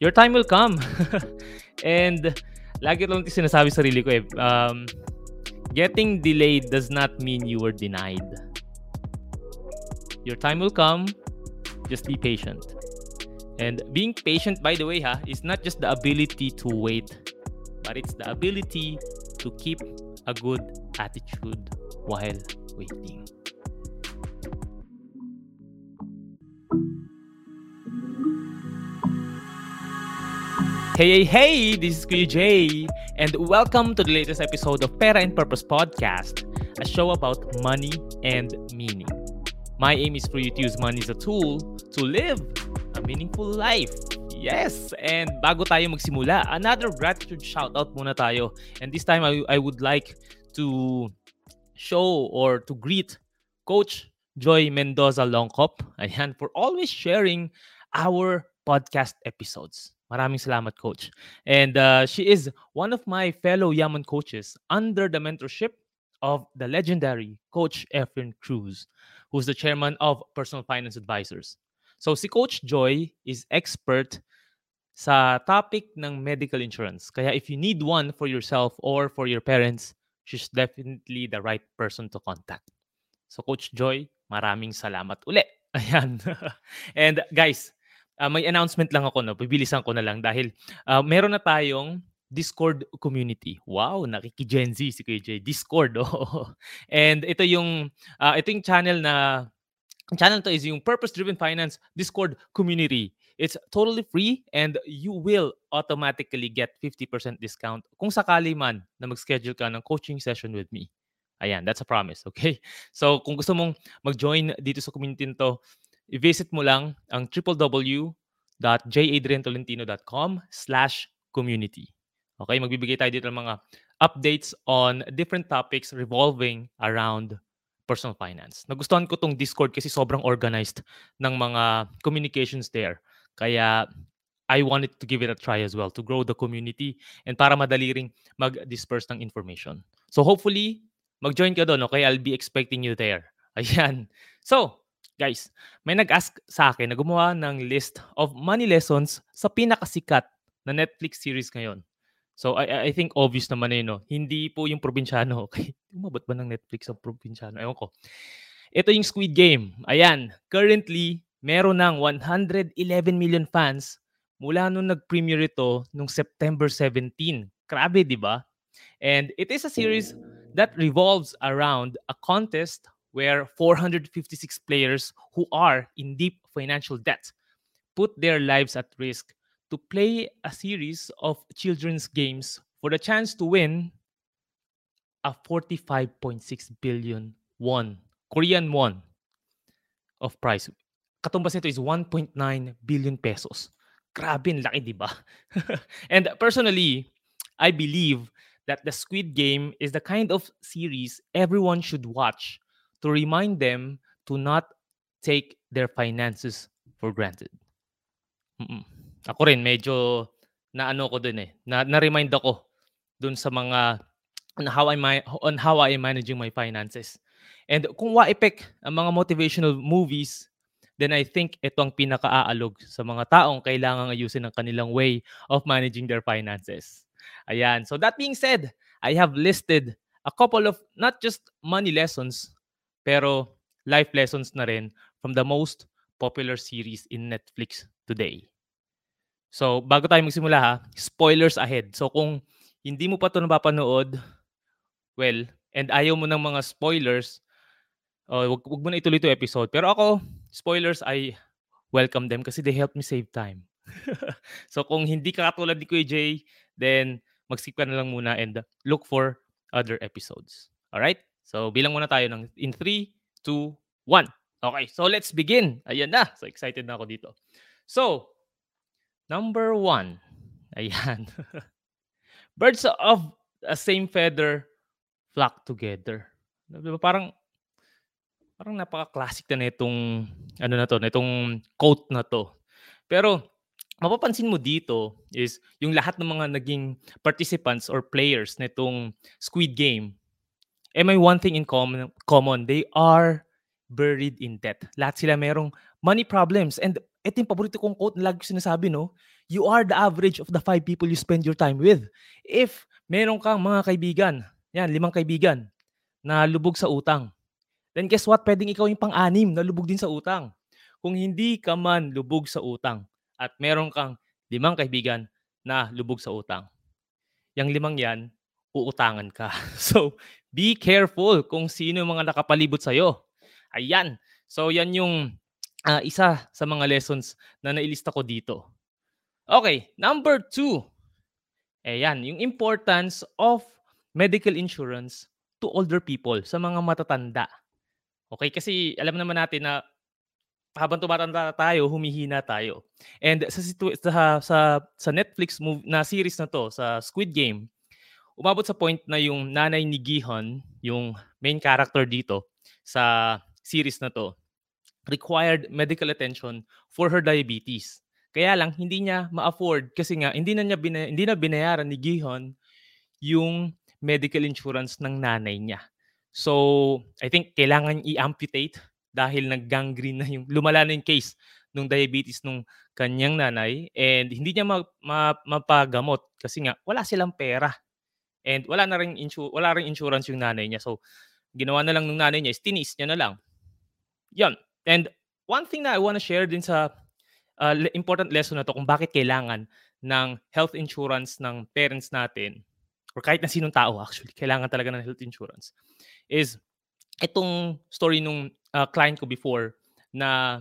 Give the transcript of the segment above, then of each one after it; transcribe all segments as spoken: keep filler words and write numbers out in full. your time will come. And lagi lang kasi sinasabi sa sarili ko eh, um, getting delayed does not mean you were denied. Your time will come. Just be patient. And being patient, by the way, ha, is not just the ability to wait, but it's the ability to keep a good attitude while waiting. Hey, hey, hey! This is K J, and welcome to the latest episode of Para and Purpose Podcast, a show about money and meaning. My aim is for you to use money as a tool to live a meaningful life. Yes! And bago tayo magsimula, another gratitude shoutout muna tayo. And this time, I, I would like to show or to greet Coach Joy Mendoza Longkop, ayan, for always sharing our podcast episodes. Maraming salamat, Coach. And uh, she is one of my fellow Yaman coaches under the mentorship of the legendary Coach Efren Cruz, who's the chairman of Personal Finance Advisors. So si Coach Joy is expert sa topic ng medical insurance. Kaya if you need one for yourself or for your parents, she's definitely the right person to contact. So Coach Joy, maraming salamat uli. Ayan. And guys, Uh, may announcement lang ako, no? Bibilisan ko na lang dahil uh, meron na tayong Discord community. Wow, nakiki-Gen Z si K J. Discord, oh. And ito yung, uh, ito yung channel na, channel to is yung Purpose Driven Finance Discord community. It's totally free and you will automatically get fifty percent discount kung sakali man na mag-schedule ka ng coaching session with me. Ayan, that's a promise, okay? So, kung gusto mong mag-join dito sa community nito, i-visit mo lang ang w w w dot jadriantolentino dot com slash community. Okay, magbibigay tayo dito ng mga updates on different topics revolving around personal finance. Nagustuhan ko tong Discord kasi sobrang organized ng mga communications there. Kaya I wanted to give it a try as well to grow the community and para madali ring mag-disperse ng information. So hopefully, mag-join ka doon. Okay, I'll be expecting you there. Ayan. So, guys, may nag-ask sa akin na gumawa ng list of money lessons sa pinakasikat na Netflix series ngayon. So, I, I think obvious naman na yun, no? Hindi po yung probinsyano. Okay, umabot ba ng Netflix ang probinsyano? Ewan ko. Ito yung Squid Game. Ayan, currently, meron ng one hundred eleven million fans mula nung nag-premiere ito nung September seventeenth. Grabe, di ba? And it is a series that revolves around a contest where four hundred fifty-six players who are in deep financial debt put their lives at risk to play a series of children's games for the chance to win a forty-five point six billion won, Korean won, of prize. Katumbas nito is one point nine billion pesos. Grabe, laki, di ba? And personally, I believe that the Squid Game is the kind of series everyone should watch to remind them to not take their finances for granted. Mm-mm. Ako rin, medyo naano ko dun eh. Na, na-remind ako dun sa mga on how, I ma- on how I am managing my finances. And kung waipek ang mga motivational movies, then I think ito ang pinaka-aalog sa mga taong kailangang ayusin ang kanilang way of managing their finances. Ayan. So that being said, I have listed a couple of not just money lessons, pero life lessons na rin from the most popular series in Netflix today. So, bago tayo magsimula ha, spoilers ahead. So, kung hindi mo pa ito napapanood, well, and ayaw mo ng mga spoilers, uh, wag, wag mo na ituloy ito episode. Pero ako, spoilers, I welcome them kasi they help me save time. So, kung hindi ka katulad ni K J, then mag-skip ka na lang muna and look for other episodes. Alright? So, bilang muna tayo ng in three, two, one. Okay, so let's begin. Ayan na. So, excited na ako dito. So, number one. Ayan. Birds of the same feather flock together. Diba parang, parang napaka-classic na itong, ano na to, na itong quote na to. Pero, mapapansin mo dito is yung lahat ng mga naging participants or players na itong Squid Game, eh, may one thing in common, common, they are buried in debt. Lahat sila merong money problems. And ito yung paborito kong quote na lagi sinasabi, no? you are the average of the five people you spend your time with. If meron kang mga kaibigan, yan, limang kaibigan, na lubog sa utang, then guess what? Pwedeng ikaw yung pang-anim na lubog din sa utang. Kung hindi ka man lubog sa utang at meron kang limang kaibigan na lubog sa utang, yung limang yan, uutangan ka. So, be careful kung sino yung mga nakapalibot sa'yo. Ayan. So, yan yung uh, isa sa mga lessons na nailista ko dito. Okay, number two. Ayan, yung importance of medical insurance to older people, sa mga matatanda. Okay, kasi alam naman natin na habang tumatanda tayo, humihina tayo. And sa, situ- sa, sa, sa Netflix movie, na series na to, sa Squid Game, umabot sa point na yung nanay ni Gihon, yung main character dito sa series na to, required medical attention for her diabetes. Kaya lang, hindi niya ma-afford kasi nga, hindi na niya bina- hindi na binayaran ni Gihon yung medical insurance ng nanay niya. So, I think kailangan i-amputate dahil nag-gangrene na yung, lumala na yung case ng diabetes ng kanyang nanay and hindi niya ma- ma- mapagamot kasi nga, wala silang pera. And wala na rin, insu- wala rin insurance yung nanay niya. So, ginawa na lang ng nanay niya is tinis niya na lang. Yan. And one thing na I want to share din sa Uh, important lesson na to kung bakit kailangan ng health insurance ng parents natin or kahit na sinong tao actually, kailangan talaga ng health insurance is itong story nung uh, client ko before na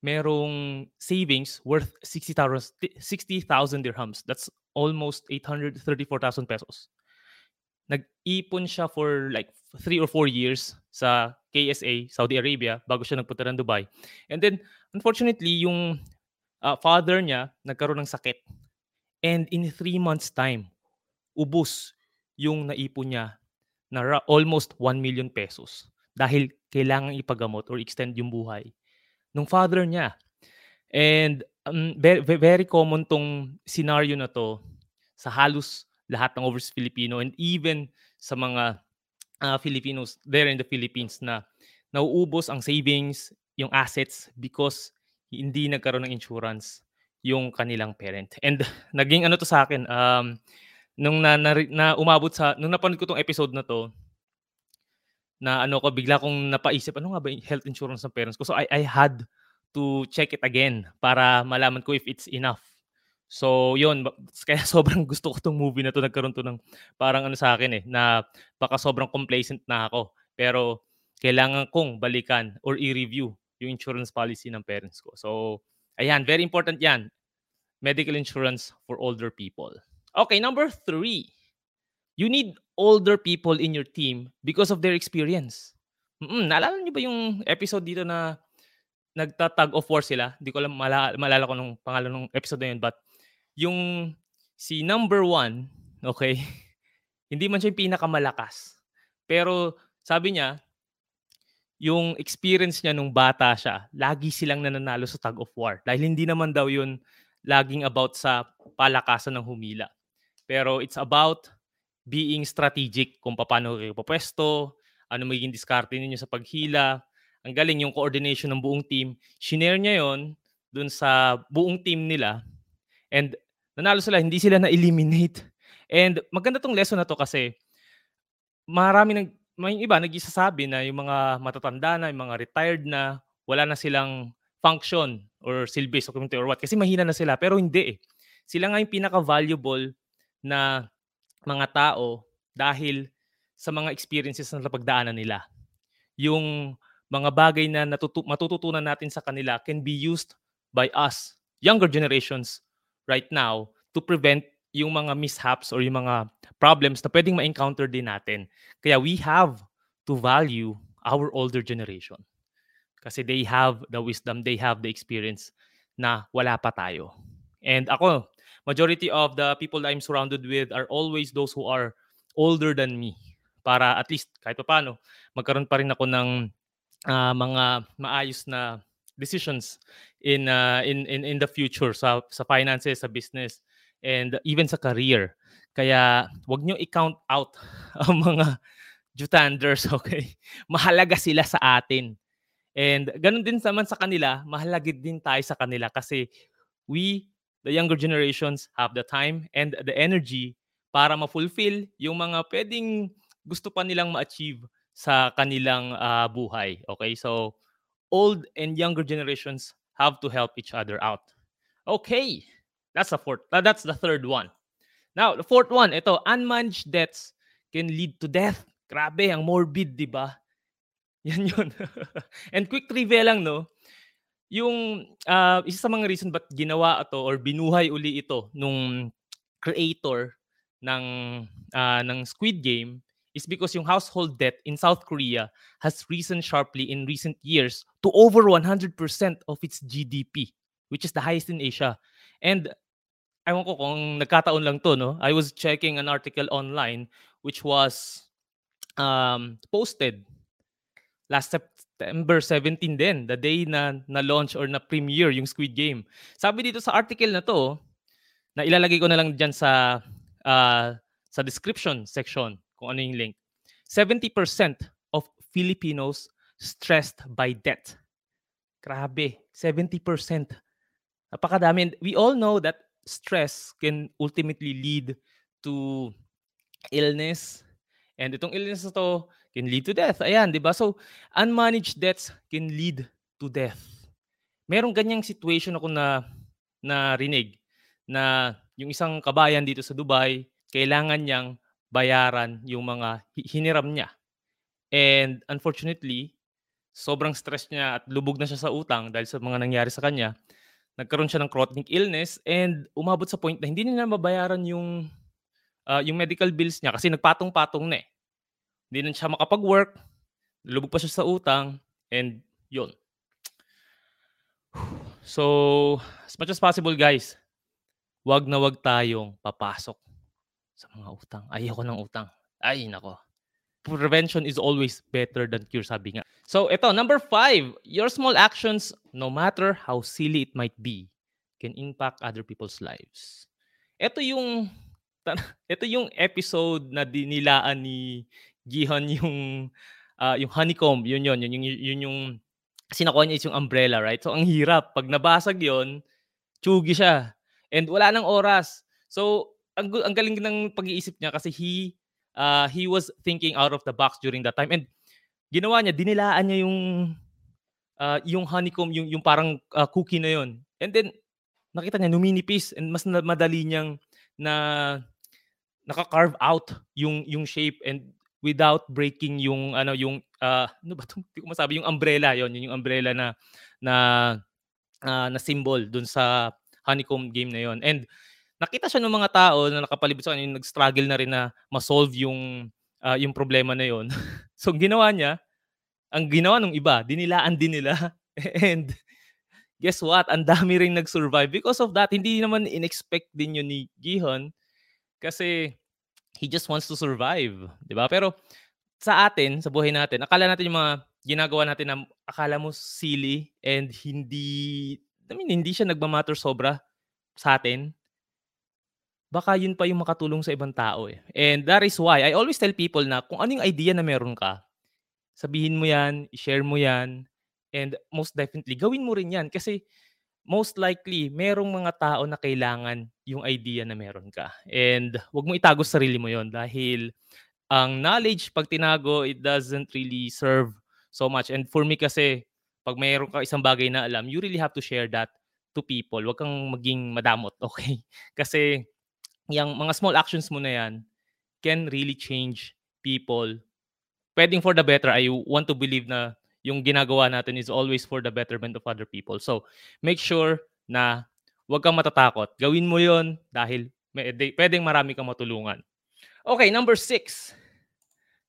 merong savings worth sixty thousand dirhams. That's almost eight hundred thirty-four thousand pesos. Nag-ipon siya for like three or four years sa K S A, Saudi Arabia, bago siya nagpunta ng Dubai. And then, unfortunately, yung Uh, father niya nagkaroon ng sakit. And in three months time, ubos yung naipon niya na ra- almost one million pesos dahil kailangan ipagamot or extend yung buhay ng father niya. And um, very, very common tong scenario na to sa halos lahat ng overseas Filipino and even sa mga uh, Filipinos there in the Philippines na nauubos ang savings, yung assets because hindi nagkaroon ng insurance yung kanilang parent. And naging ano to sa akin, um, nung na, na, na umabot sa, nung napanood ko tong episode na to, na ano ko, bigla kong napaisip, ano nga ba yung health insurance ng parents ko? So I, I had to check it again para malaman ko if it's enough. So yun, kaya sobrang gusto ko tong movie na to, nagkaroon to ng parang ano sa akin eh, na baka sobrang complacent na ako. Pero kailangan kong balikan or i-review yung insurance policy ng parents ko. So, ayan, very important yan. Medical insurance for older people. Okay, number three. You need older people in your team because of their experience. Mm-mm, naalala niyo ba yung episode dito na nagtatag of war sila? Hindi ko alam, mala- malala ko nung pangalan ng episode na yun, but yung si number one, okay, hindi man siya yung pinakamalakas. Pero sabi niya, yung experience niya nung bata siya, lagi silang nananalo sa tug of war. Dahil hindi naman daw yun laging about sa palakasan ng humila. Pero it's about being strategic kung paano kayo papwesto, ano magiging diskarte ninyo sa paghila. Ang galing yung coordination ng buong team. Shinare niya yun dun sa buong team nila. And nanalo sila, hindi sila na-eliminate. And maganda tong lesson na to kasi marami ng may iba nag-isasabi na yung mga matatanda na, yung mga retired na, wala na silang function or silbi sa community or what. Kasi mahina na sila. Pero hindi eh. Sila nga yung pinaka-valuable na mga tao dahil sa mga experiences na napagdaanan nila. Yung mga bagay na natutu- matututunan natin sa kanila can be used by us, younger generations right now, to prevent yung mga mishaps or yung mga problems na pwedeng ma-encounter din natin. Kaya we have to value our older generation. Kasi they have the wisdom, they have the experience na wala pa tayo. And ako, majority of the people that I'm surrounded with are always those who are older than me. Para at least, kahit pa paano, magkaroon pa rin ako ng uh, mga maayos na decisions in, uh, in, in, in the future sa, sa finances, sa business, and even sa career. Kaya wag nyo i-count out ang mga jutanders, okay? Mahalaga sila sa atin. And ganun din naman sa kanila, mahalaga din tayo sa kanila kasi we the younger generations have the time and the energy para ma-fulfill yung mga pwedeng gusto pa nilang ma-achieve sa kanilang uh, buhay. Okay, so old and younger generations have to help each other out. Okay, that's the fourth. Uh, that's the third one. Now, the fourth one, ito, unmanaged debts can lead to death. Grabe, ang morbid, di ba? Yan yun. And quick trivia lang, no? Yung uh, isa sa mga reason ba't ginawa ito or binuhay uli ito nung creator ng uh, ng Squid Game is because yung household debt in South Korea has risen sharply in recent years to over one hundred percent of its G D P, which is the highest in Asia. And aywan ko kung nagkataon lang to, no? I was checking an article online which was um, posted last September seventeenth din, the day na na-launch or na-premiere yung Squid Game. Sabi dito sa article na to, na ilalagay ko na lang dyan sa uh, sa description section kung ano yung link. seventy percent of Filipinos stressed by debt. Grabe, seventy percent. Napakadami. And we all know that stress can ultimately lead to illness. And itong illness na to can lead to death. Ayan, di ba? So, unmanaged debts can lead to death. Merong ganyang situation ako na narinig na yung isang kabayan dito sa Dubai, kailangan niyang bayaran yung mga hiniram niya. And unfortunately, sobrang stress niya at lubog na siya sa utang dahil sa mga nangyari sa kanya. Nagkaroon siya ng chronic illness and umabot sa point na hindi niya mabayaran yung uh, yung medical bills niya kasi nagpatong-patong na eh. Hindi na siya makapag-work, lubog pa siya sa utang, and yun. So, as much as possible guys, wag na wag tayong papasok sa mga utang. Ayoko ng utang. Ay, nako. Prevention is always better than cure, sabi nga. So, ito, number five, your small actions, no matter how silly it might be, can impact other people's lives. Ito yung, ito yung episode na dinilaan ni Gihan yung, uh, yung honeycomb, yun yun, yun, yun, yun yung, sinakuha niya is yung umbrella, right? So, ang hirap. Pag nabasag yun, tsugi siya. And wala nang oras. So, ang, ang galing ng pag-iisip niya kasi he, Uh, he was thinking out of the box during that time. And ginawa niya, dinilaan niya yung, uh, yung honeycomb, yung, yung parang uh, cookie na yun. And then, nakita niya, numinipis. And mas madali niyang na, naka-carve out yung, yung shape and without breaking yung, ano, yung, uh, ano ba itong, hindi ko masabi, yung umbrella, yun, yung umbrella na, na, uh, na symbol dun sa honeycomb game na yun. And, nakita siya ng mga tao na nakapalibot sa kanya, nag-struggle na rin na ma-solve yung, uh, yung problema na yun. So, ginawa niya, ang ginawa ng iba, dinilaan din nila. And guess what? Ang dami rin nag-survive. Because of that, hindi naman in-expect din yun ni Gihon kasi he just wants to survive. Diba? Pero sa atin, sa buhay natin, akala natin yung mga ginagawa natin na akala mo silly and hindi, I mean, hindi siya nagmamatter sobra sa atin. Baka yun pa yung makatulong sa ibang tao eh. And that is why I always tell people na kung anong idea na meron ka, sabihin mo yan, i-share mo yan, and most definitely, gawin mo rin yan. Kasi most likely, merong mga tao na kailangan yung idea na meron ka. And wag mo itago sa sarili mo yon dahil ang knowledge, pag tinago, it doesn't really serve so much. And for me kasi, pag mayroon ka isang bagay na alam, you really have to share that to people. Wag kang maging madamot, okay? Kasi yung mga small actions mo na yan can really change people. Pwedeng for the better. I want to believe na yung ginagawa natin is always for the betterment of other people. So, make sure na huwag kang matatakot. Gawin mo yon dahil pwedeng marami kang matulungan. Okay, number six.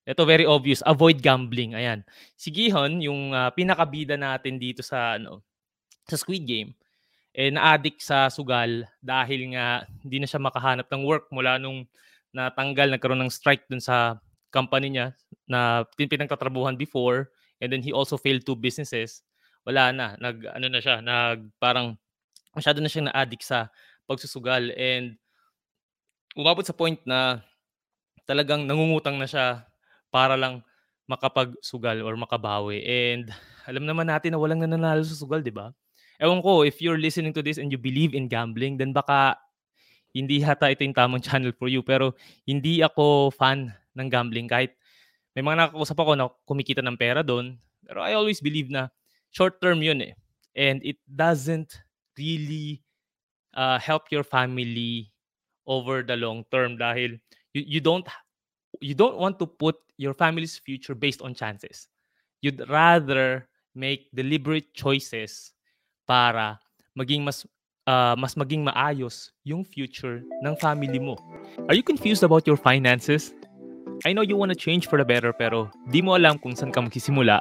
Ito very obvious. Avoid gambling. Ayan. Si Gihon, yung uh, pinakabida natin dito sa ano sa Squid Game, eh, na-addict sa sugal dahil nga hindi na siya makahanap ng work mula nung natanggal, nagkaroon ng strike dun sa company niya na pinagtatrabuhan before, and then he also failed two businesses. Wala na, nag, ano na siya, nag, parang masyado na siyang na-addict sa pagsusugal and umabot sa point na talagang nangungutang na siya para lang makapagsugal or makabawi. And alam naman natin na walang nananalo sa sugal, di ba? ewan ko, if you're listening to this and you believe in gambling, then baka hindi hata ito yung tamang channel for you. Pero hindi ako fan ng gambling. Kahit may mga nakakausap ako na kumikita ng pera doon, pero I always believe na short term yun eh. And it doesn't really uh, help your family over the long term dahil you, you don't you don't want to put your family's future based on chances. You'd rather make deliberate choices para maging mas uh, mas maging maayos yung future ng family mo. Are you confused about your finances? I know you want to change for the better pero di mo alam kung saan ka magsisimula,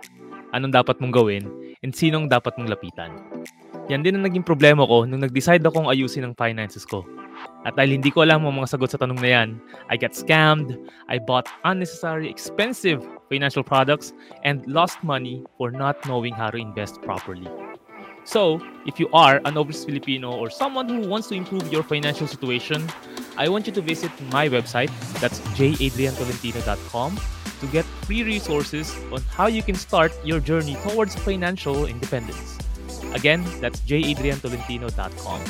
anong dapat mong gawin, and sinong dapat mong lapitan. Yan din ang naging problema ko nung nag-decide akong ayusin ang finances ko. At dahil hindi ko alam ang mga sagot sa tanong na yan, I got scammed, I bought unnecessary expensive financial products, and lost money for not knowing how to invest properly. So, if you are an overseas Filipino or someone who wants to improve your financial situation, I want you to visit my website, that's j adrian tolentino dot com, to get free resources on how you can start your journey towards financial independence. Again, that's j adrian tolentino dot com.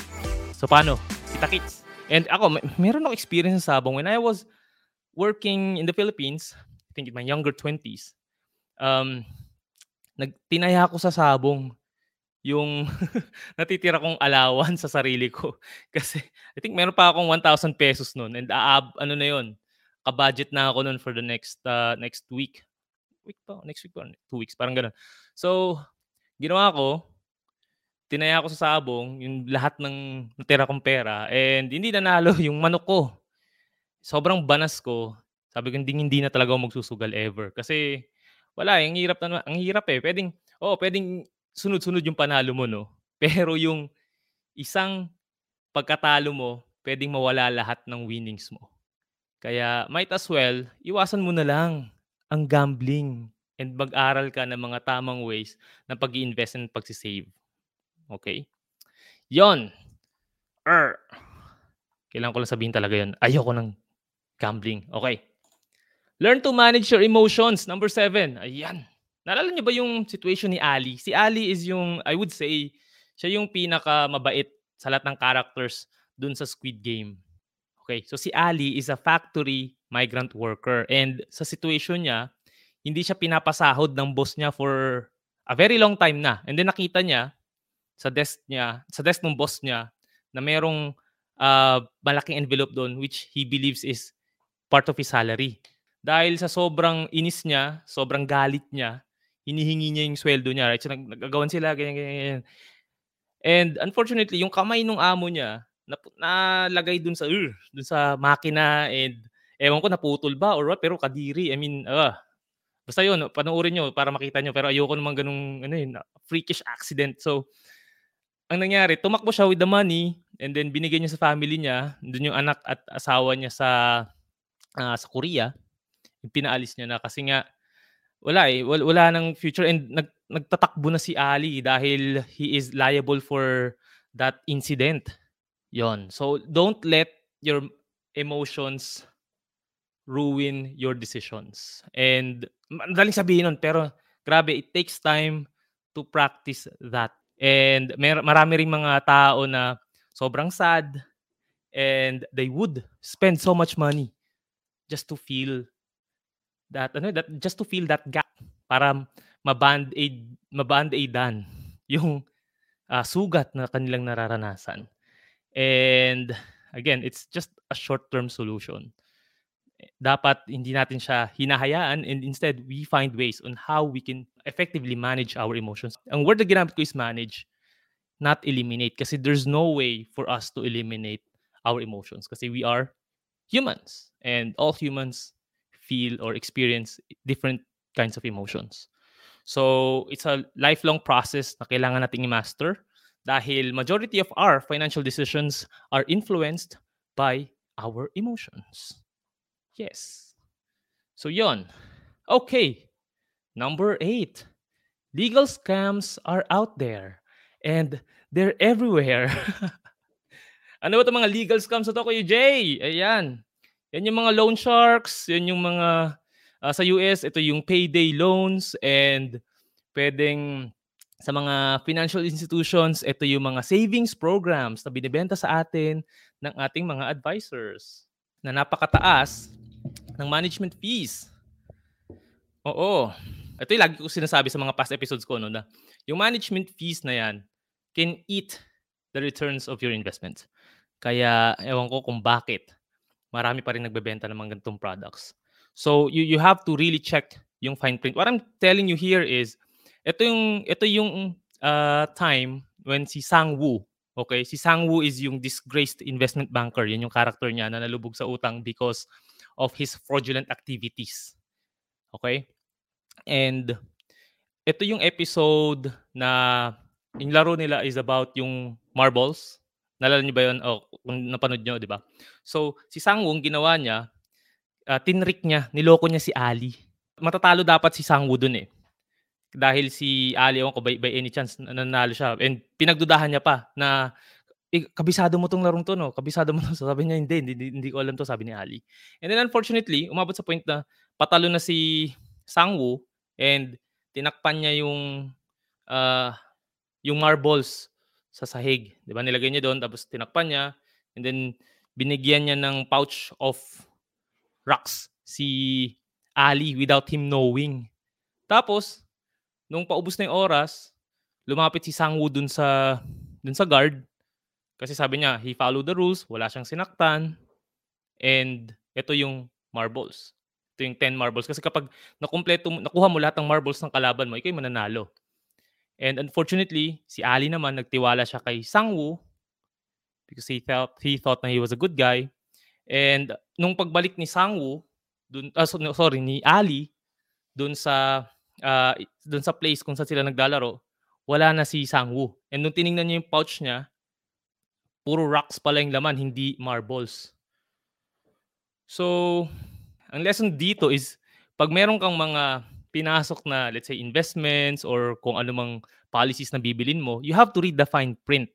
So, paano? Kita-kits. And ako, may, meron ako experience sa Sabong. When I was working in the Philippines, I think in my younger twenties, um, nagtinaya ko sa Sabong yung natitira kong alawan sa sarili ko. Kasi I think meron pa akong one thousand pesos nun. And uh, ano na yun, kabudget na ako nun for the next uh, next week. Week pa? Next week pa? Two weeks, parang ganun. So, ginawa ko, tinaya ko sa sabong yung lahat ng natira kong pera and hindi nanalo yung manok ko. Sobrang banas ko. Sabi ko, hindi, hindi na talaga magsusugal ever. Kasi wala, ang hirap na, ang hirap eh. Pwedeng, oh, pwedeng sunod-sunod yung panalo mo, no? Pero yung isang pagkatalo mo, pwedeng mawala lahat ng winnings mo. Kaya might as well, iwasan mo na lang ang gambling and mag-aral ka ng mga tamang ways na pag-i-invest and pag-save. Okay? Yon. Er. Kailangan ko lang sabihin talaga yon. Ayoko ng gambling. Okay. Learn to manage your emotions. Number seven. Ayan. Naalala niyo ba yung situation ni Ali? Si Ali is yung, I would say, siya yung pinaka mabait sa lahat ng characters dun sa Squid Game. Okay. So si Ali is a factory migrant worker. And sa situation niya, hindi siya pinapasahod ng boss niya for a very long time na. And then nakita niya, sa desk niya, sa desk ng boss niya na merong uh, malaking envelope doon which he believes is part of his salary. Dahil sa sobrang inis niya, sobrang galit niya, hinihingi niya yung sweldo niya. Right? So nag-agawan sila, ganyan, ganyan, ganyan. And unfortunately, yung kamay ng amo niya nalagay doon sa uh, doon sa makina and ewan ko naputol ba or what, pero kadiri. I mean, ah. Uh, basta yun, panoorin nyo para makita nyo. Pero ayoko naman ganung ano yun, freakish accident. So, ang nangyari, tumakbo siya with the money and then binigay niya sa family niya, doon yung anak at asawa niya sa uh, sa Korea. Pinaalis niya na kasi nga wala eh, wala, wala nang future and nag, nagtatakbo na si Ali dahil he is liable for that incident. Yon. So don't let your emotions ruin your decisions. And madaling sabihin nun pero grabe, it takes time to practice that. And mer- marami rin mga tao na sobrang sad and they would spend so much money just to feel that ano that just to feel that gap para maband-aid maband-aidan yung uh, sugat na kanilang nararanasan. And again, it's just a short-term solution. Dapat hindi natin siya hinahayaan and instead we find ways on how we can effectively manage our emotions. Ang word na ginamit ko is manage, not eliminate, kasi there's no way for us to eliminate our emotions kasi we are humans and all humans feel or experience different kinds of emotions. So it's a lifelong process na kailangan nating i-master dahil majority of our financial decisions are influenced by our emotions. Yes. So, yon. Okay. Number eight. Legal scams are out there. And they're everywhere. Ano ba ito mga legal scams na ito, Kuya Jay? Ayan. Yan yung mga loan sharks. Yan yung mga uh, sa U S. Ito yung payday loans. And pwedeng Sa mga financial institutions, ito yung mga savings programs na binibenta sa atin ng ating mga advisors na napakataas ng management fees. Oo. Ito yung lagi ko sinasabi sa mga past episodes ko, no, na yung management fees na yan can eat the returns of your investments. Kaya ewan ko kung bakit marami pa rin nagbebenta ng mga ganitong products. So you you have to really check yung fine print. What I'm telling you here is Ito yung ito yung uh, time when si Sang-woo, okay? Si Sang-woo is yung disgraced investment banker. Yan yung character niya na nalubog sa utang because of his fraudulent activities. Okay? And ito yung episode na yung laro nila is about yung marbles. Nalala niyo ba yun? O, kung napanood niyo, di ba? So, si Sang-woo, ang ginawa niya, uh, tinrick niya, niloko niya si Ali. Matatalo dapat si Sang-woo dun eh. Dahil si Ali, ako, by, by any chance, nanalo siya. And pinagdudahan niya pa na, eh, kabisado mo tong larong to, no? Kabisado mo to. So, sabi niya, hindi, hindi, hindi ko alam to, sabi ni Ali. And then, unfortunately, umabot sa point na patalo na si Sang-woo and tinakpan niya yung, uh, yung marbles sa sahig. Diba? Nilagay niya doon, tapos tinakpan niya. And then, binigyan niya ng pouch of rocks si Ali without him knowing. Tapos, nung paubos na yung oras, lumapit si Sang-woo dun sa, dun sa guard. Kasi sabi niya, he followed the rules, wala siyang sinaktan. And ito yung marbles. Ito yung ten marbles. Kasi kapag nakumpleto, nakuha mo lahat ng marbles ng kalaban mo, ikaw yung mananalo. And unfortunately, si Ali naman, nagtiwala siya kay Sang-woo because he thought, he thought na he was a good guy. And nung pagbalik ni Sang-woo, dun, ah, sorry, ni Ali, dun sa... Uh, doon sa place kung saan sila naglalaro, wala na si Sang-woo. And nung tinignan niya yung pouch niya, puro rocks pala yung laman, hindi marbles. So, ang lesson dito is, pag meron kang mga pinasok na, let's say, investments or kung anumang policies na bibilin mo, you have to read the fine print.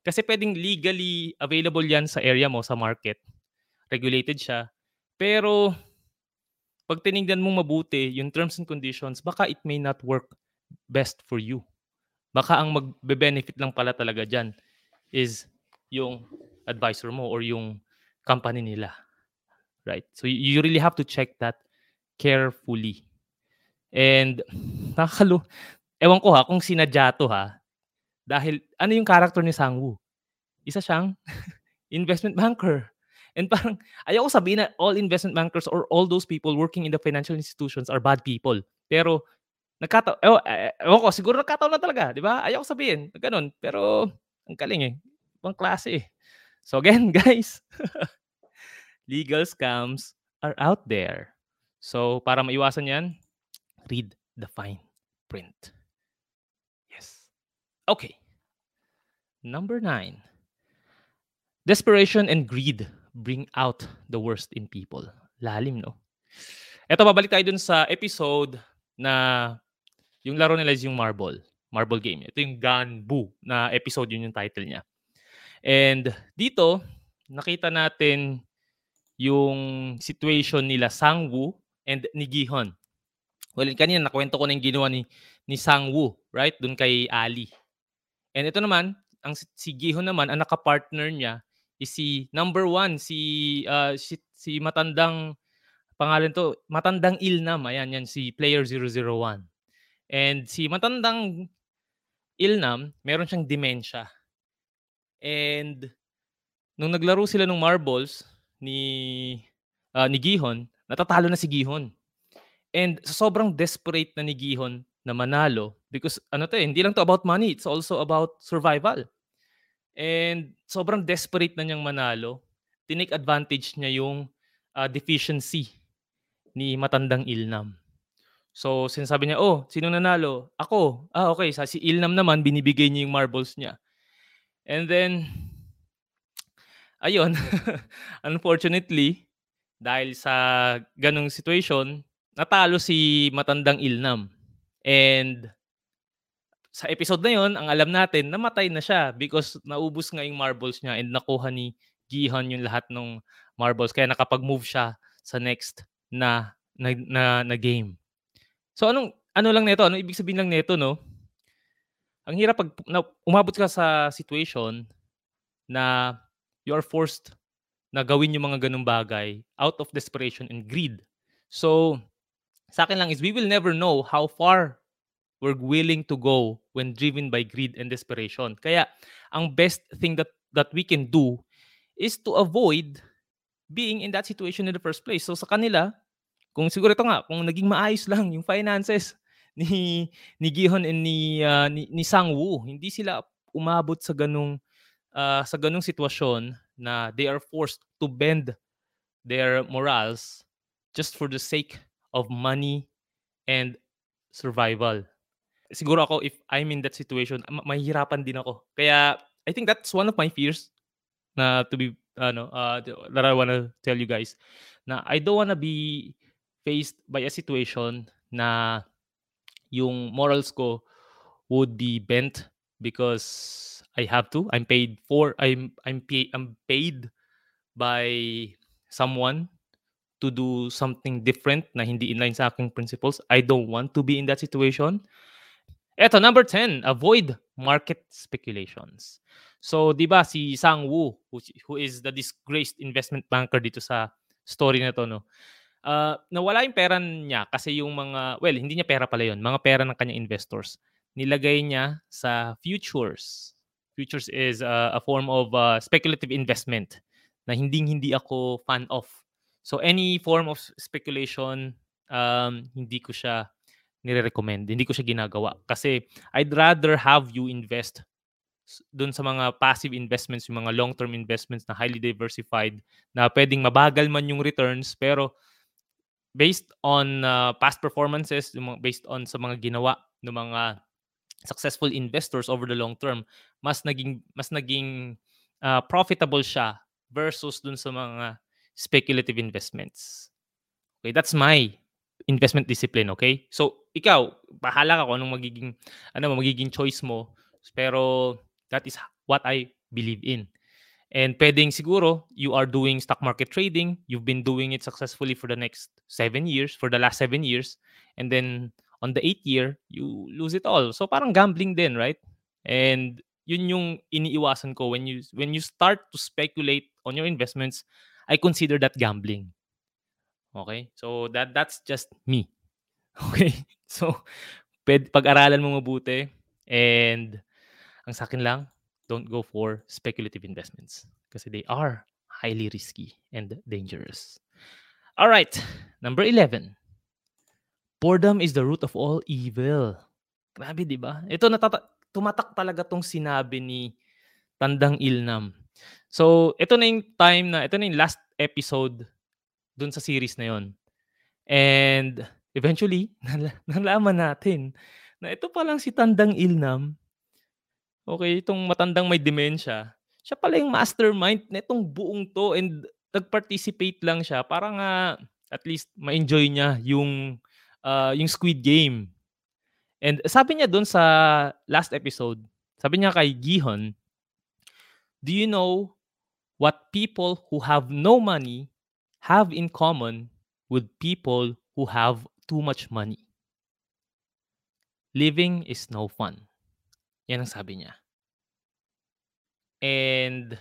Kasi pwedeng legally available yan sa area mo, sa market. Regulated siya. Pero pag tinignan mong mabuti yung terms and conditions, baka it may not work best for you. Baka ang magbe-benefit lang pala talaga dyan is yung advisor mo or yung company nila. Right? So you really have to check that carefully. And nakakalo, ewan ko ha, kung sinadya to ha, dahil ano yung character ni Sang-woo? Isa siyang investment banker. And parang, ayaw ko sabihin na all investment bankers or all those people working in the financial institutions are bad people. Pero, nagkataon, ewan eh, ko, siguro nagkataon na talaga, di ba? Ayaw ko sabihin, ganun. Pero, ang kaling eh. Ibang klase eh. So again, guys, legal scams are out there. So, para maiwasan yan, read the fine print. Yes. Okay. Number nine. Desperation and greed bring out the worst in people. Lalim, no? Eto, babalik tayo dun sa episode na yung laro nila is yung marble. Marble game. Ito yung Ganbu na episode, yun yung title niya. And dito, nakita natin yung situation nila Sang-woo and ni Gi-hun. Well, kanina nakwento ko na yung ginawa ni, ni Sang-woo, right? Dun kay Ali. And ito naman, ang si Gi-hun naman, ang nakapartner niya, si number one, si, uh, si si matandang pangalan to, matandang Ilnam, ayan yan, si player zero zero one. And si matandang Ilnam, meron siyang dementia. And nung naglaro sila ng marbles ni uh, ni Gi-hun, natatalo na si Gi-hun. And sobrang desperate na ni Gi-hun na manalo because ano to eh, hindi lang to about money, it's also about survival. And sobrang desperate na niyang manalo, tinake advantage niya yung uh, deficiency ni matandang Ilnam. So, sinasabi niya, oh, sino nanalo? Ako. Ah, okay. Sa si Ilnam naman, binibigay niya yung marbles niya. And then, ayun, unfortunately, dahil sa ganung situation, natalo si matandang Ilnam. And sa episode na yon, ang alam natin, namatay na siya because naubos nga yung marbles niya and nakuha ni Gi-hun yung lahat ng marbles. Kaya nakapag-move siya sa next na, na, na, na game. So, anong, ano lang nito? Anong ibig sabihin lang nito, no? ang hirap pag na, umabot ka sa situation na you are forced na gawin yung mga ganung bagay out of desperation and greed. So, sa akin lang is we will never know how far we're willing to go when driven by greed and desperation. Kaya, ang best thing that, that we can do is to avoid being in that situation in the first place. So, sa kanila, kung siguro ito nga, kung naging maayos lang yung finances ni, ni Gihon and ni, uh, ni, ni Sang-woo, hindi sila umabot sa ganung uh, sa ganung sitwasyon na they are forced to bend their morals just for the sake of money and survival. Siguro ako, if I'm in that situation, mahihirapan din ako. Kaya, I think that's one of my fears na to be, ano, uh, that I wanna tell you guys, na I don't wanna be faced by a situation na yung morals ko would be bent because I have to. I'm paid for, I'm, I'm, pay, I'm paid by someone to do something different na hindi in line sa aking principles. I don't want to be in that situation. Eto, number ten, avoid market speculations. So, di ba si Sang-woo, who, who is the disgraced investment banker dito sa story na to, no? Uh, nawala yung pera niya kasi yung mga, well, hindi niya pera pala yun, mga pera ng kanyang investors. Nilagay niya sa futures. Futures is uh, a form of uh, speculative investment na hindi-hindi ako fan of. So, any form of speculation, um, hindi ko siya nire-recommend. Hindi ko siya ginagawa. Kasi, I'd rather have you invest dun sa mga passive investments, yung mga long-term investments na highly diversified, na pwedeng mabagal man yung returns, pero based on uh, past performances, based on sa mga ginawa ng mga successful investors over the long term, mas naging, mas naging uh, profitable siya versus dun sa mga speculative investments. Okay, that's my investment discipline, okay? So, ikaw, bahala ka kung anong magiging, ano, magiging choice mo, pero that is what I believe in. And pwedeng siguro, you are doing stock market trading, you've been doing it successfully for the next seven years, for the last seven years, and then on the eighth year, you lose it all. So, parang gambling din, right? And yun yung iniiwasan ko. When you, when you start to speculate on your investments, I consider that gambling. Okay? So, that that's just me. Okay? So, ped, pag-aralan mo mabuti. And, ang sa akin lang, don't go for speculative investments. Kasi they are highly risky and dangerous. Alright. Number eleven. Boredom is the root of all evil. Grabe, di ba? Ito, natata- tumatak talaga tong sinabi ni Tandang Ilnam. So, ito na yung time na, ito na yung last episode dun sa series na yun. And eventually, nal- nalaman natin na ito palang si Tandang Ilnam, okay, itong matandang may dementia, siya pala yung mastermind na itong buong to and nag-participate lang siya para nga at least ma-enjoy niya yung, uh, yung Squid Game. And sabi niya dun sa last episode, sabi niya kay Gihon, do you know what people who have no money have in common with people who have too much money? Living is no fun. Yan ang sabi niya. And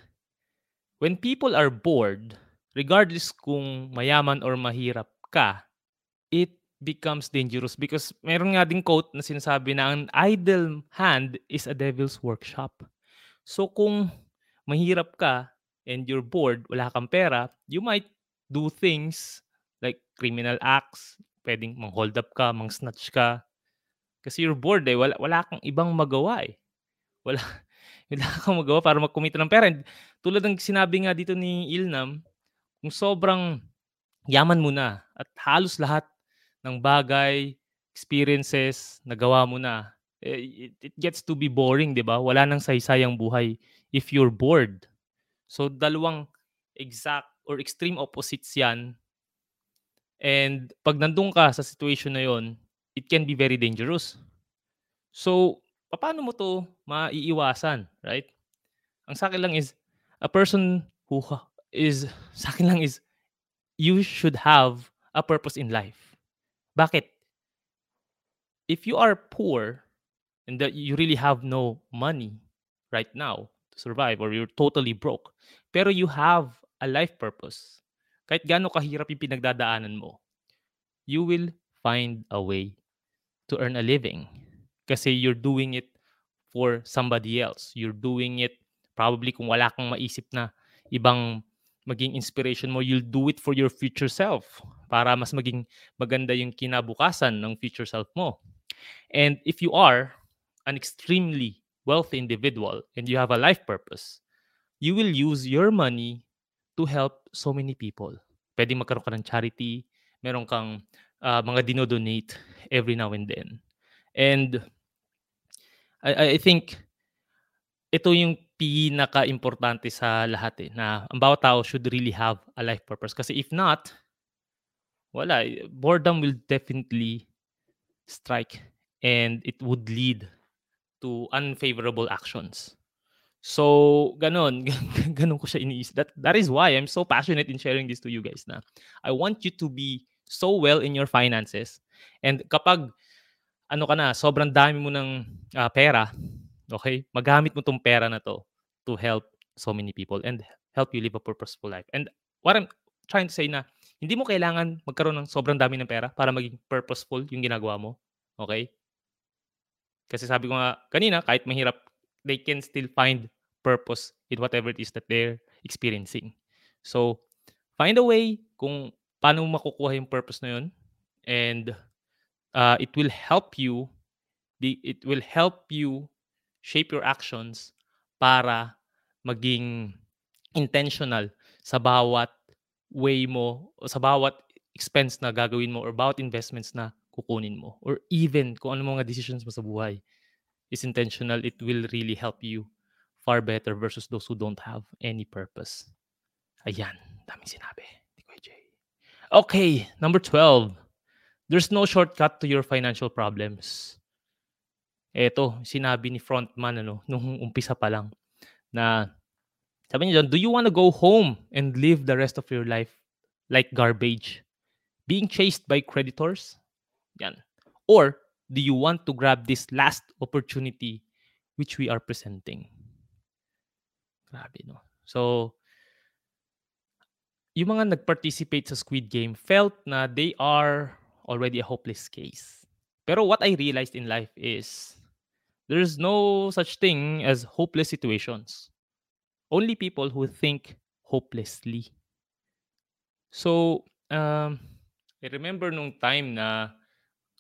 when people are bored, regardless kung mayaman or mahirap ka, it becomes dangerous because meron nga ding quote na sinasabi na an idle hand is a devil's workshop. So kung mahirap ka and you're bored, wala kang pera, you might do things like criminal acts, pwedeng mang-hold up ka, mang-snatch ka. Kasi you're bored eh, wala, wala kang ibang magawa eh. Wala, wala kang magawa para mag-kumita ng pera. And tulad ng sinabi nga dito ni Ilnam, kung sobrang yaman mo na at halos lahat ng bagay, experiences, nagawa mo na, It, it gets to be boring, di ba? Wala nang saysayang buhay if you're bored. So, dalawang exact or extreme opposites yan. And pag nandun ka sa situation na yon, it can be very dangerous. So, paano mo to maiiwasan, right? Ang sa akin lang is, a person who is, sa akin lang is, you should have a purpose in life. Bakit? If you are poor, and that you really have no money right now to survive, or you're totally broke, pero you have a life purpose, kahit gaano kahirap yung pinagdadaanan mo, you will find a way to earn a living kasi you're doing it for somebody else. You're doing it probably kung wala kang maisip na ibang maging inspiration mo, you'll do it for your future self para mas maging maganda yung kinabukasan ng future self mo. And if you are an extremely wealthy individual and you have a life purpose, you will use your money to help so many people. Pwede magkaroon ka ng charity, meron kang uh, mga dinodonate every now and then. And I, I think ito yung pinaka-importante sa lahat eh, na ang bawat tao should really have a life purpose. Kasi if not, wala, boredom will definitely strike and it would lead to unfavorable actions. So, ganon. Ganon ko siya iniisip. That, that is why I'm so passionate in sharing this to you guys na I want you to be so well in your finances. And kapag ano ka na, sobrang dami mo ng uh, pera, okay? Magamit mo tong pera na to to help so many people and help you live a purposeful life. And what I'm trying to say na hindi mo kailangan magkaroon ng sobrang dami ng pera para maging purposeful yung ginagawa mo. Okay? Kasi sabi ko nga kanina, kahit mahirap, they can still find purpose in whatever it is that they're experiencing. So, find a way kung paano makukuha yung purpose na yun, and uh, it will help you, it will help you shape your actions para maging intentional sa bawat way mo, sa bawat expense na gagawin mo, or bawat investments na kukunin mo, or even kung ano mga decisions mo sa buhay is intentional, it will really help you far better versus those who don't have any purpose. Ayan, daming sinabi. Okay, number twelve. There's no shortcut to your financial problems. Eto, sinabi ni frontman ano, nung umpisa pa lang na sabi niya dyan, do you want to go home and live the rest of your life like garbage? Being chased by creditors? Yan. Or do you want to grab this last opportunity which we are presenting? Grabe, no? So, yung mga nag-participate sa Squid Game felt na they are already a hopeless case. Pero what I realized in life is there's no such thing as hopeless situations. Only people who think hopelessly. So, um, I remember nung time na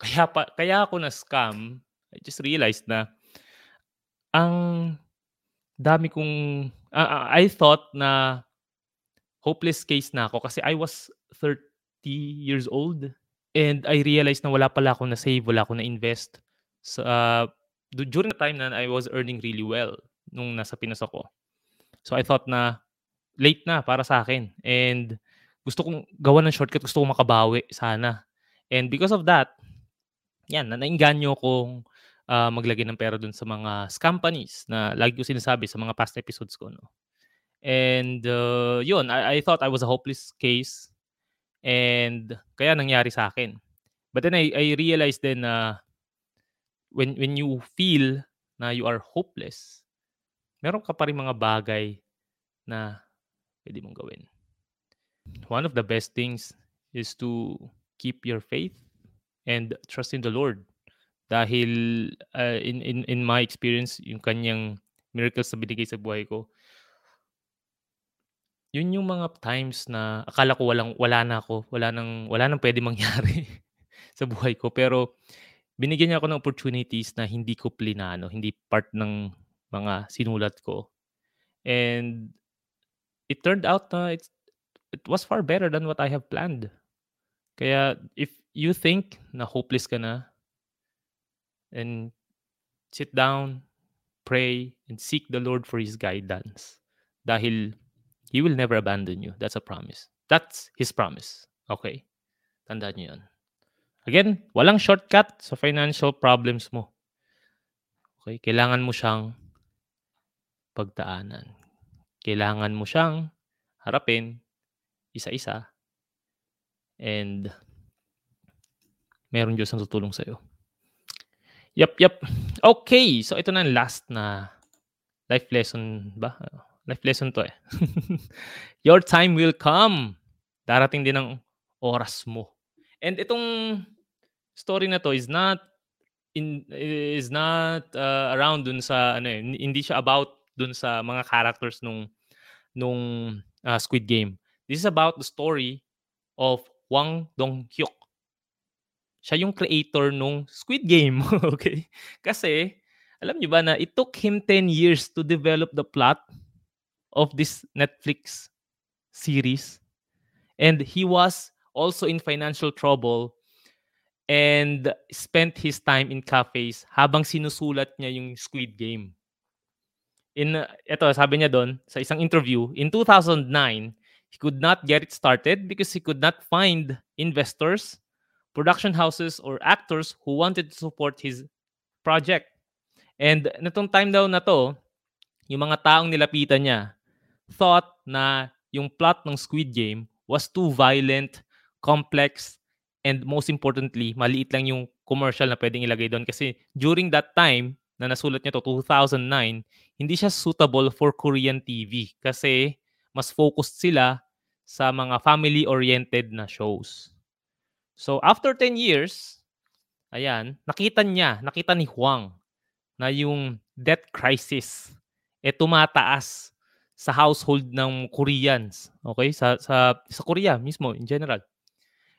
Kaya, pa, kaya ako na-scam, I just realized na ang dami kong, uh, I thought na hopeless case na ako kasi I was thirty years old and I realized na wala pala akong na-save, wala akong na-invest. So, uh, during the time na I was earning really well nung nasa Pinas ako. So I thought na late na para sa akin and gusto kong gawa ng shortcut, gusto kong makabawi sana. And because of that, yan, nainganyo kong uh, maglagay ng pera dun sa mga scam companies na lagi ko sinasabi sa mga past episodes ko. No? And uh, yun, I, I thought I was a hopeless case and kaya nangyari sa akin. But then I, I realized then na uh, when, when you feel na you are hopeless, meron ka pa rin mga bagay na pwede mong gawin. One of the best things is to keep your faith and trust in the Lord. Dahil uh, in, in, in my experience, yung kanyang miracles na binigay sa buhay ko, yun yung mga times na akala ko walang, wala na ako, wala nang, wala nang pwede mangyari sa buhay ko. Pero binigyan niya ako ng opportunities na hindi ko plinano, hindi part ng mga sinulat ko. And it turned out na it's, it was far better than what I have planned. Kaya if you think na hopeless ka na, and sit down, pray, and seek the Lord for His guidance. Dahil He will never abandon you. That's a promise. That's His promise. Okay? Tandaan niyo yun. Again, walang shortcut sa financial problems mo. Okay? Kailangan mo siyang pagdaanan. Kailangan mo siyang harapin isa-isa. And meron Diyos ang tutulong sa'yo. Yup, yup. Okay, so ito na ang last na life lesson ba? Life lesson to eh. Your time will come. Darating din ang oras mo. And itong story na to is not in is not uh, around dun sa ano eh, hindi siya about dun sa mga characters nung nung uh, Squid Game. This is about the story of Hwang Dong-hyuk. Siya yung creator nung Squid Game, okay? Kasi, alam niyo ba na it took him ten years to develop the plot of this Netflix series. And he was also in financial trouble and spent his time in cafes habang sinusulat niya yung Squid Game. In, ito, sabi niya doon, sa isang interview, in two thousand nine, he could not get it started because he could not find investors, production houses, or actors who wanted to support his project. And natong time daw na to, yung mga taong nilapitan niya thought na yung plot ng Squid Game was too violent, complex, and most importantly, maliit lang yung commercial na pwedeng ilagay doon. Kasi during that time na nasulat niya to, two thousand nine, hindi siya suitable for Korean T V kasi mas focused sila sa mga family-oriented na shows. So, after ten years, ayan, nakita niya, nakita ni Hwang na yung debt crisis e eh, tumataas sa household ng Koreans. Okay? Sa, sa, sa Korea mismo, in general.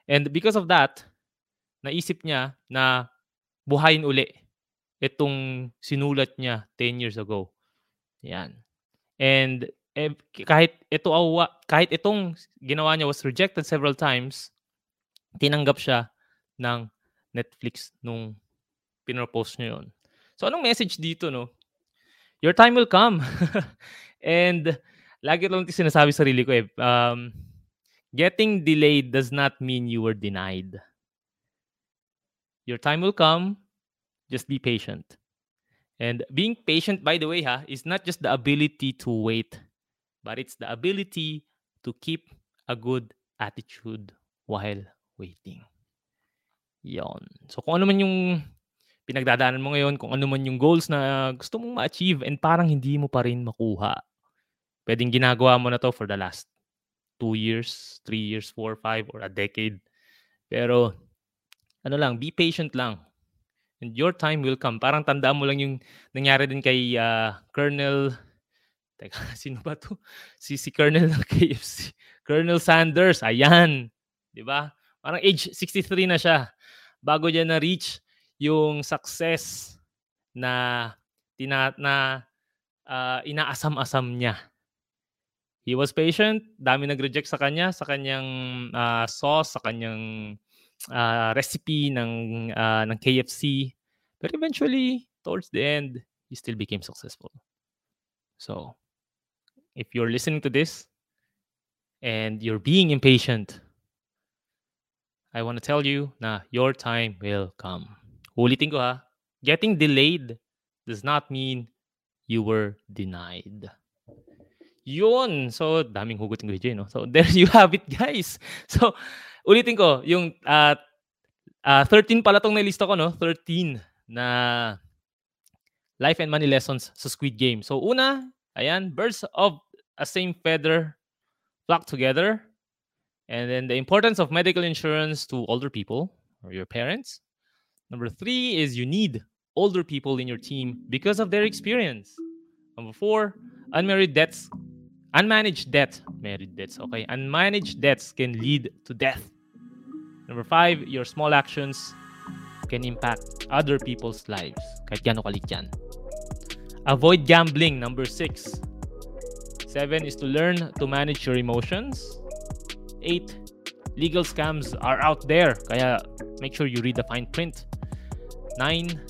And because of that, naisip niya na buhayin uli itong sinulat niya ten years ago. Ayan. And eh, kahit, ito, kahit itong ginawa niya was rejected several times, tinanggap siya ng Netflix nung pinropost niya yun. So, anong message dito, no? Your time will come. And lagi lang din sinasabi sa sarili ko eh, um, getting delayed does not mean you were denied. Your time will come. Just be patient. And being patient, by the way, ha, is not just the ability to wait, but it's the ability to keep a good attitude while waiting. Yon. So kung ano man yung pinagdadaanan mo ngayon, kung ano man yung goals na gusto mong ma-achieve and parang hindi mo pa rin makuha, pwedeng ginagawa mo na to for the last two years, three years, four, five, or a decade. Pero ano lang, be patient lang. And your time will come. Parang tandaan mo lang yung nangyari din kay uh, Colonel... Teka, sino ba to? Si, si Colonel ng K F C. Colonel Sanders. Ayan. Diba? Parang age sixty-three na siya bago niya na-reach yung success na, tina, na uh, inaasam-asam niya. He was patient. Dami nag-reject sa kanya, sa kanyang uh, sauce, sa kanyang uh, recipe ng, uh, ng K F C. But eventually, towards the end, he still became successful. So, if you're listening to this and you're being impatient, I want to tell you na your time will come. Ulitin ko ha, getting delayed does not mean you were denied. Yun. So, daming hugot ng K J, no? So, there you have it, guys. So, ulitin ko, yung uh, uh, thirteen pala tong nailista ko, no? thirteen na life and money lessons sa Squid Game. So, una, ayan, birds of a same feather flock together. And then the importance of medical insurance to older people or your parents. Number three is you need older people in your team because of their experience. Number four, unmarried debts, unmanaged debt, married debts, okay? Unmanaged debts can lead to death. Number five, your small actions can impact other people's lives. Kahit gaano kalit yan. Avoid gambling, number six. Seven is to learn to manage your emotions. Eight, legal scams are out there. Kaya make sure you read the fine print. Nine,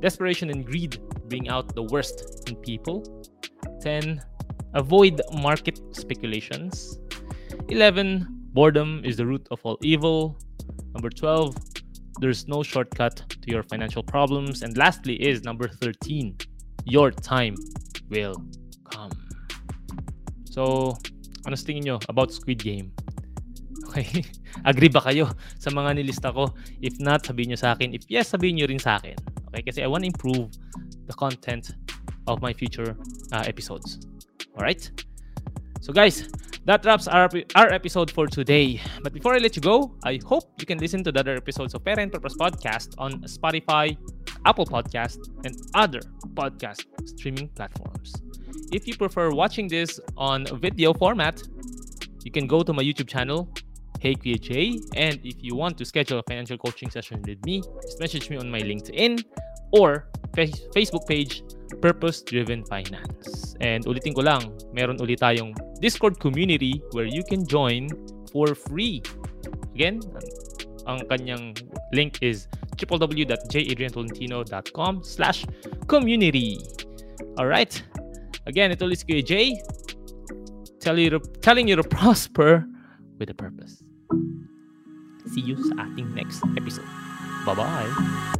desperation and greed bring out the worst in people. Ten, avoid market speculations. Eleven, boredom is the root of all evil. Number twelve, there's no shortcut to your financial problems. And lastly is number thirteen, your time will come. So, anong tingin nyo about Squid Game? Okay. Agree ba kayo sa mga nilista ko? If not, sabihin nyo sa akin. If yes, sabihin nyo rin sa akin. Okay? Kasi I want to improve the content of my future uh, episodes. Alright? So guys, that wraps our, our episode for today. But before I let you go, I hope you can listen to the other episodes of Para and Purpose Podcast on Spotify, Apple Podcast, and other podcast streaming platforms. If you prefer watching this on video format, you can go to my YouTube channel, Hey K J, and if you want to schedule a financial coaching session with me, just message me on my LinkedIn or face- Facebook page, Purpose Driven Finance. And ulitin ko lang, meron ulit tayong Discord community where you can join for free. Again, ang kanyang link is w w w dot jadriantolentino dot com slash community. Alright. Again, ito is K J, tell you to, telling you to prosper with a purpose. See you sa ating next episode. Bye-bye!